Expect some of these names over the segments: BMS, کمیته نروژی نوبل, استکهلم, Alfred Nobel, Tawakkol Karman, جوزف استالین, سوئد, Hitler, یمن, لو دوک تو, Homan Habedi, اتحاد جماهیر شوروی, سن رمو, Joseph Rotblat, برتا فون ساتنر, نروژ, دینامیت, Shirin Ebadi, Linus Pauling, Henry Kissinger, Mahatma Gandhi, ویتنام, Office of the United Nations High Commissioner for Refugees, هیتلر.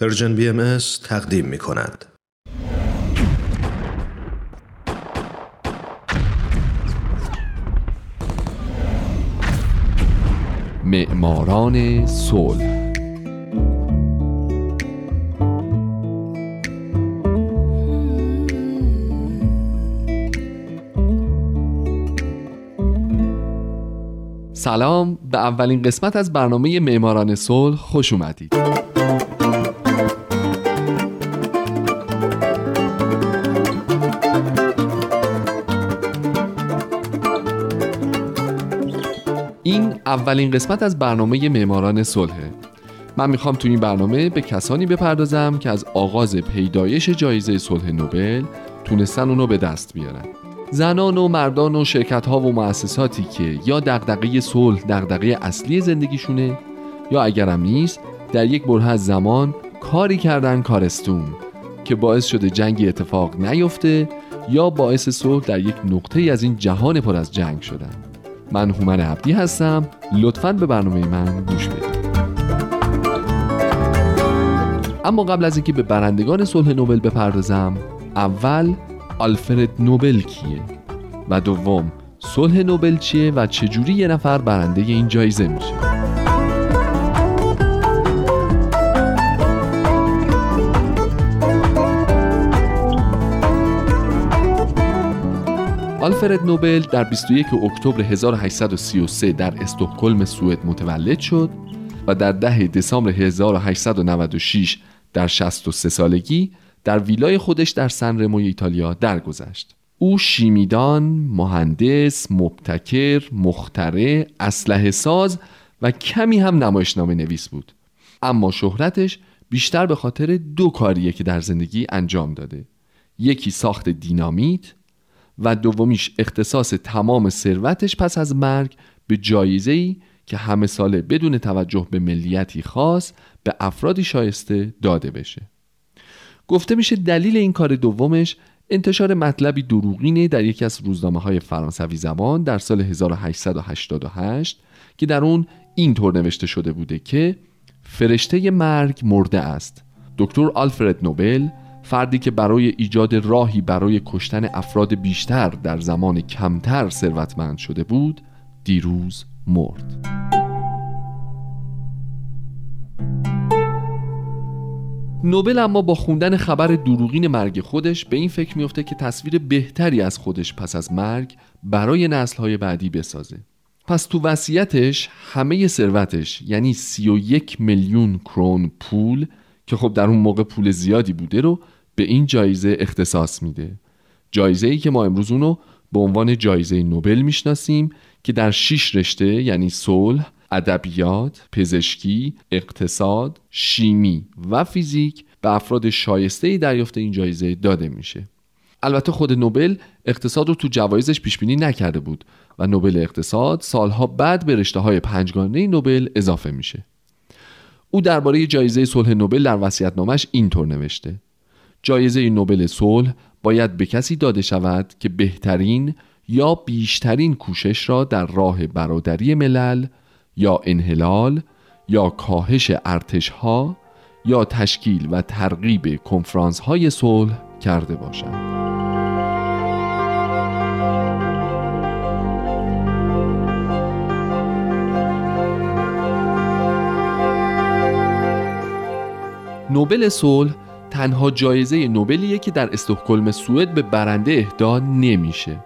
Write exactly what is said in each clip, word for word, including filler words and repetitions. پرژن بی ام اس تقدیم می کند. معماران صلح. سلام، به اولین قسمت از برنامه معماران صلح خوش اومدید. این اولین قسمت از برنامه معماران صلحه. من میخوام تو این برنامه به کسانی بپردازم که از آغاز پیدایش جایزه صلح نوبل تونستن اونو به دست بیارن. زنان و مردان و شرکت‌ها و مؤسساتی که یا دغدغه صلح دغدغه اصلی زندگیشونه یا اگرم نیست در یک بره از زمان کاری کردن کارستون که باعث شده جنگی اتفاق نیفته یا باعث صلح در یک نقطه‌ای از این جهان پر از جنگ شدن. من هومن حبدی هستم. لطفاً به برنامه من گوش بدید. اما قبل از اینکه به برندگان صلح نوبل بپردازم، اول آلفرد نوبل کیه و دوم صلح نوبل چیه و چجوری یه نفر برنده این جایزه میشه. آلفرد نوبل در بیست و یکم اکتبر هزار و هشتصد و سی و سه در استکهلم سوئد متولد شد و در دهم دسامبر هزار و هشتصد و نود و شش در شصت و سه سالگی در ویلای خودش در سن رموی ایتالیا درگذشت. او شیمیدان، مهندس، مبتکر، مخترع، اسلحه ساز و کمی هم نمایشنامه نویس بود. اما شهرتش بیشتر به خاطر دو کاریه که در زندگی انجام داده. یکی ساخت دینامیت و دومیش اختصاص تمام ثروتش پس از مرگ به جایزه‌ای که همه ساله بدون توجه به ملیتی خاص به افرادی شایسته داده بشه. گفته میشه دلیل این کار دومش انتشار مطلبی دروغینه در یکی از روزنامه‌های فرانسوی زبان در سال هزار و هشتصد و هشتاد و هشت که در اون اینطور نوشته شده بوده که فرشته مرگ مرده است. دکتر آلفرد نوبل، فردی که برای ایجاد راهی برای کشتن افراد بیشتر در زمان کمتر ثروتمند شده بود، دیروز مرد. نوبل اما با خوندن خبر دروغین مرگ خودش به این فکر میفته که تصویر بهتری از خودش پس از مرگ برای نسل‌های بعدی بسازه. پس تو وصیتش همه ثروتش یعنی سی و یک میلیون کرون پول که خب در اون موقع پول زیادی بوده رو به این جایزه اختصاص میده. جایزه‌ای که ما امروز اونو به عنوان جایزه نوبل میشناسیم که در شش رشته یعنی صلح، ادبیات، پزشکی، اقتصاد، شیمی و فیزیک به افراد شایسته دریافت این جایزه داده میشه. البته خود نوبل اقتصاد رو تو جوایزش پیش بینی نکرده بود و نوبل اقتصاد سالها بعد به رشته‌های پنجگانه نوبل اضافه میشه. او درباره جایزه صلح نوبل در وصیت‌نامه‌اش اینطور نوشته: جایزه نوبل صلح باید به کسی داده شود که بهترین یا بیشترین کوشش را در راه برادری ملل یا انحلال یا کاهش ارتش‌ها یا تشکیل و ترغیب کنفرانس‌های صلح کرده باشند. نوبل صلح تنها جایزه نوبلیه که در استکهلم سوئد به برنده اهدا نمیشه.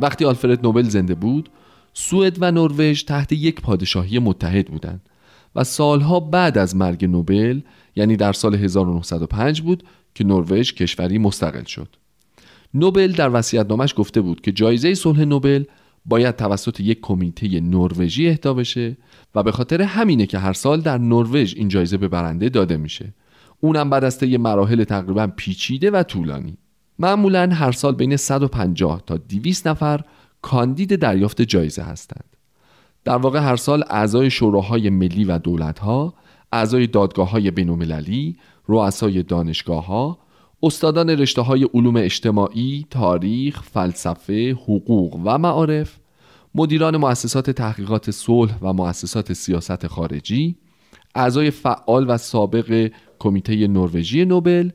وقتی آلفرد نوبل زنده بود، سوئد و نروژ تحت یک پادشاهی متحد بودند و سالها بعد از مرگ نوبل یعنی در سال هزار و نهصد و پنج بود که نروژ کشوری مستقل شد. نوبل در وصیت‌نامه‌اش گفته بود که جایزه صلح نوبل باید توسط یک کمیته نروژی اهدا بشه و به خاطر همینه که هر سال در نروژ این جایزه به برنده داده میشه، اونم بعد از طی مراحل تقریبا پیچیده و طولانی. معمولاً هر سال بین صد و پنجاه تا دویست نفر کاندید دریافت جایزه هستند. در واقع هر سال اعضای شوراهای ملی و دولت‌ها، اعضای دادگاه‌های بین‌المللی، رؤسای دانشگاه‌ها، استادان رشته‌های علوم اجتماعی، تاریخ، فلسفه، حقوق و معارف، مدیران مؤسسات تحقیقات صلح و مؤسسات سیاست خارجی، اعضای فعال و سابق کمیته نروژی نوبل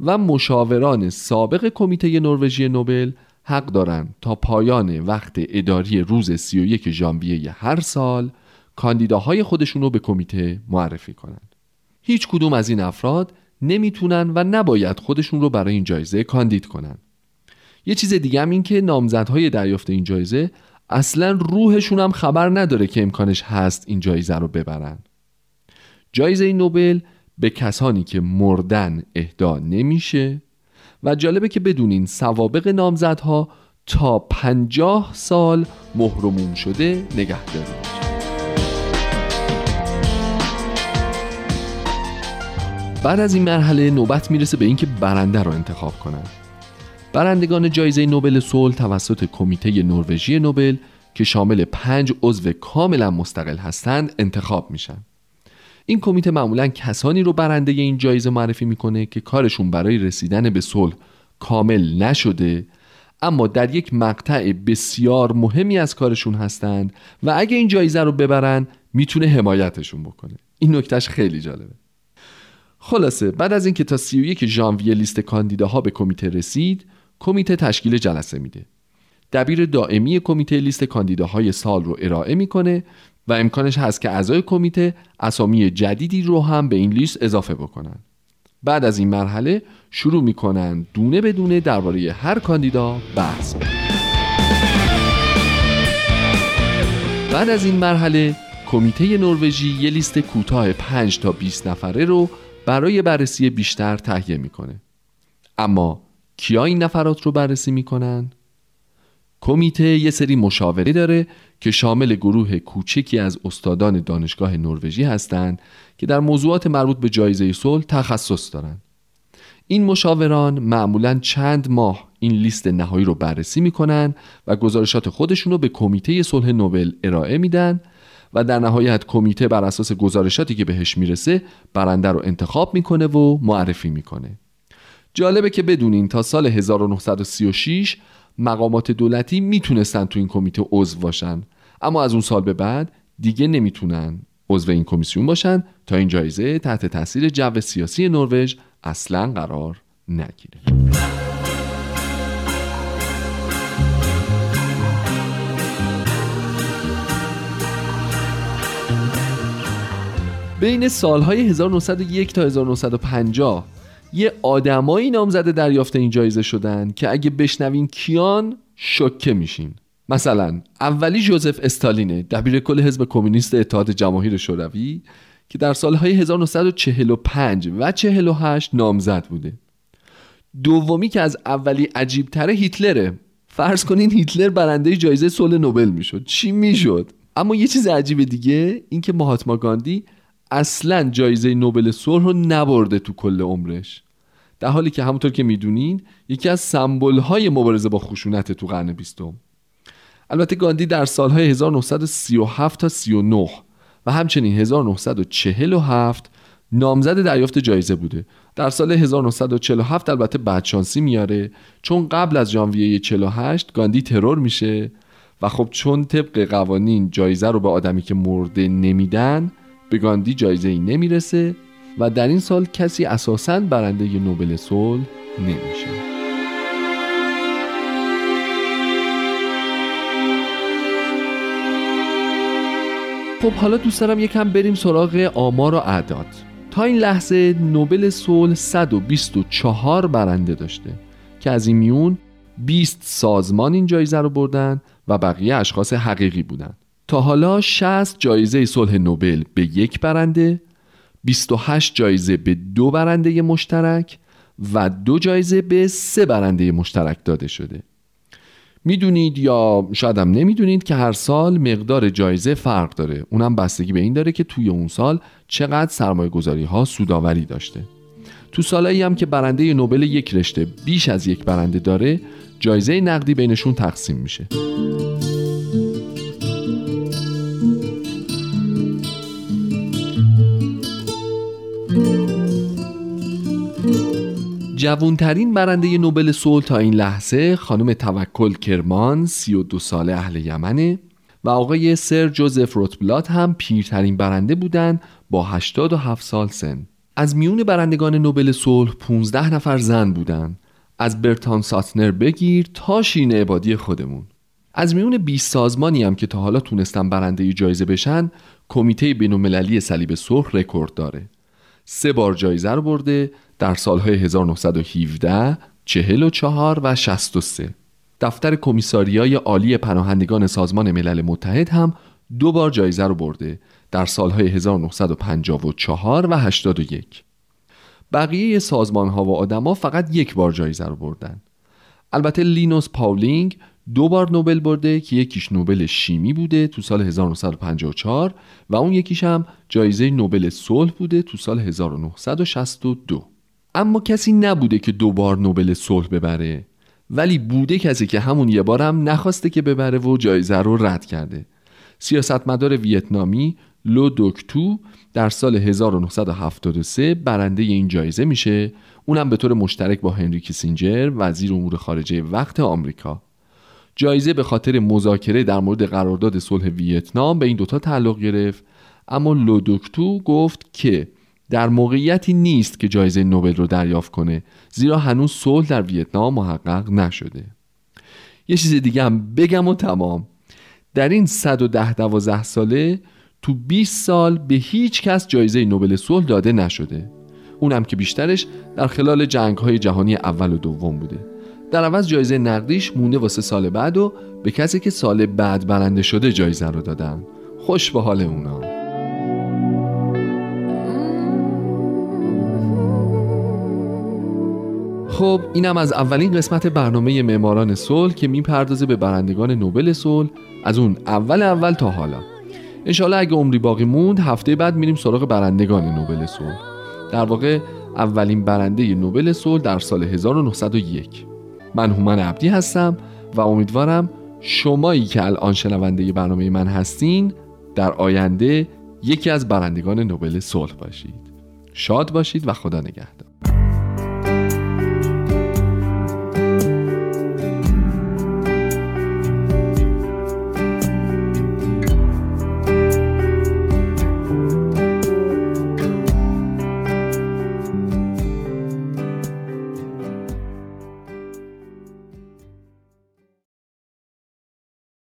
و مشاوران سابق کمیته نروژی نوبل حق دارند تا پایان وقت اداری روز سی و یک ژانویه هر سال کاندیداهای خودشون رو به کمیته معرفی کنند. هیچ کدوم از این افراد نمیتونن و نباید خودشون رو برای این جایزه کاندید کنن. یه چیز دیگه هم این که نامزدهای دریافت این جایزه اصلا روحشون هم خبر نداره که امکانش هست این جایزه رو ببرن. جایزه نوبل به کسانی که مردن اهدا نمیشه و جالبه که بدونین سوابق نامزدها تا پنجاه سال محرومون شده نگه داره. بعد از این مرحله نوبت میرسه به اینکه برنده رو انتخاب کنند. برندگان جایزه نوبل صلح توسط کمیته نروژی نوبل که شامل پنج عضو کاملا مستقل هستند انتخاب میشن. این کمیته معمولا کسانی رو برنده این جایزه معرفی میکنه که کارشون برای رسیدن به صلح کامل نشده اما در یک مقطع بسیار مهمی از کارشون هستند و اگه این جایزه رو ببرن میتونه حمایتشون بکنه. این نکتهش خیلی جالبه. خلاصه بعد از اینکه تا سی و یک ژانویه لیست کاندیداها به کمیته رسید، کمیته تشکیل جلسه میده. دبیر دائمی کمیته لیست کاندیداهای سال رو ارائه میکنه و امکانش هست که اعضای کمیته اسامی جدیدی رو هم به این لیست اضافه بکنن. بعد از این مرحله شروع میکنن دونه به دونه درباره هر کاندیدا بحث. بعد از این مرحله کمیته نروژی یه لیست کوتاه پنج تا بیست نفره رو برای بررسی بیشتر تهیه میکنه. اما کیا این نفرات رو بررسی میکنن؟ کمیته یه سری مشاوره داره که شامل گروه کوچکی از استادان دانشگاه نروژی هستند که در موضوعات مربوط به جایزه صلح تخصص دارن. این مشاوران معمولاً چند ماه این لیست نهایی رو بررسی میکنن و گزارشات خودشون رو به کمیته صلح نوبل ارائه میدن و در نهایت کمیته بر اساس گزارشاتی که بهش میرسه برنده رو انتخاب میکنه و معرفی میکنه. جالبه که بدونین تا سال هزار و نهصد و سی و شش مقامات دولتی میتونستن تو این کمیته عضو باشن اما از اون سال به بعد دیگه نمیتونن عضو این کمیسیون باشن تا این جایزه تحت تاثیر جو سیاسی نروژ اصلا قرار نگیره. بین سالهای هزار و نهصد و یک تا هزار و نهصد و پنجاه یه آدمایی نامزد دریافت این جایزه شدن که اگه بشنوین کیان شوکه میشین. مثلا اولی جوزف استالینه، دبیر کل حزب کمونیست اتحاد جماهیر شوروی که در سالهای هزار و نهصد و چهل و پنج و چهل و هشت نامزد بوده. دومی که از اولی عجیب‌تره هیتلره. فرض کنین هیتلر برنده جایزه صلح نوبل میشد، چی میشد؟ اما یه چیز عجیب دیگه این که ماهاتما گاندی اصلا جایزه نوبل صلح رو نبرده تو کل عمرش، در حالی که همونطور که میدونین یکی از سمبل‌های مبارزه با خشونت تو قرن بیستم. البته گاندی در سالهای هزار و نهصد و سی و هفت تا سی و نه و همچنین هزار و نهصد و چهل و هفت نامزد دریافت جایزه بوده. در سال هزار و نهصد و چهل و هفت البته بدشانسی میاره چون قبل از ژانویه چهل و هشت گاندی ترور میشه و خب چون طبق قوانین جایزه رو به آدمی که مرده نمیدن به گاندی جایزه ای نمیرسه و در این سال کسی اساساً برنده نوبل صلح نمیشه. خب حالا دوست دارم یکم بریم سراغ آمار و اعداد. تا این لحظه نوبل صلح صد و بیست و چهار برنده داشته که از این میون بیست سازمان این جایزه رو بردن و بقیه اشخاص حقیقی بودن. تا حالا شصت جایزه صلح نوبل به یک برنده، بیست و هشت جایزه به دو برنده مشترک و دو جایزه به سه برنده مشترک داده شده. میدونید یا شاید هم نمیدونید که هر سال مقدار جایزه فرق داره. اونم بستگی به این داره که توی اون سال چقدر سرمایه گذاری ها سوداوری داشته. تو سالایی هم که برنده نوبل یک رشته بیش از یک برنده داره جایزه نقدی بینشون تقسیم میشه. جوانترین برنده نوبل صلح تا این لحظه خانم توکل کرمان سی و دو ساله اهل یمنه و آقای سر جوزف روتبلات هم پیرترین برنده بودن با هشتاد و هفت سال سن. از میون برندگان نوبل صلح پانزده نفر زن بودند، از برتا فون ساتنر بگیر تا شیرین عبادی خودمون. از میون بیست سازمانی هم که تا حالا تونستن برنده جایزه بشن، کمیته بین‌المللی صلیب سرخ رکورد داره. سه بار جایزه رو برده، در سالهای هزار و نهصد و هفده، چهل و چهار و شصت و سه. دفتر کمیساریای عالی پناهندگان سازمان ملل متحد هم دو بار جایزه رو برده، در سالهای هزار و نهصد و پنجاه و چهار و هشتاد و یک. بقیه سازمان‌ها و آدم‌ها فقط یک بار جایزه رو بردن. البته لینوس پاولینگ دو بار نوبل برده که یکیش نوبل شیمی بوده تو سال هزار و نهصد و پنجاه و چهار و اون یکیش هم جایزه نوبل صلح بوده تو سال هزار و نهصد و شصت و دو. اما کسی نبوده که دو بار نوبل صلح ببره، ولی بوده کسی که همون یه بارم نخواسته که ببره و جایزه رو رد کرده. سیاستمدار ویتنامی لو دوک تو در سال هزار و نهصد و هفتاد و سه برنده این جایزه میشه، اونم به طور مشترک با هنری کیسینجر وزیر امور خارجه وقت آمریکا. جایزه به خاطر مذاکره در مورد قرارداد صلح ویتنام به این دوتا تعلق گرفت، اما لو دوک تو گفت که در موقعیتی نیست که جایزه نوبل رو دریافت کنه، زیرا هنوز صلح در ویتنام محقق نشده. یه چیز دیگه هم بگم و تمام. در این صد و ده دوازده ساله تو بیست سال به هیچ کس جایزه نوبل صلح داده نشده، اونم که بیشترش در خلال جنگ‌های جهانی اول و دوم بوده. در عوض جایزه نقدیش مونه واسه سال بعد و به کسی که سال بعد برنده شده جایزه رو دادن. خوش به حال اونا. خب اینم از اولین قسمت برنامه معماران صلح که میپردازه به برندگان نوبل صلح از اون اول اول تا حالا. انشالله اگه عمری باقی موند هفته بعد میریم سراغ برندگان نوبل صلح. در واقع اولین برنده نوبل صلح در سال هزار و نهصد و یک. من هومن عبدی هستم و امیدوارم شمایی که الان شنونده برنامه من هستین در آینده یکی از برندگان نوبل صلح باشید. شاد باشید و خدا نگهدار.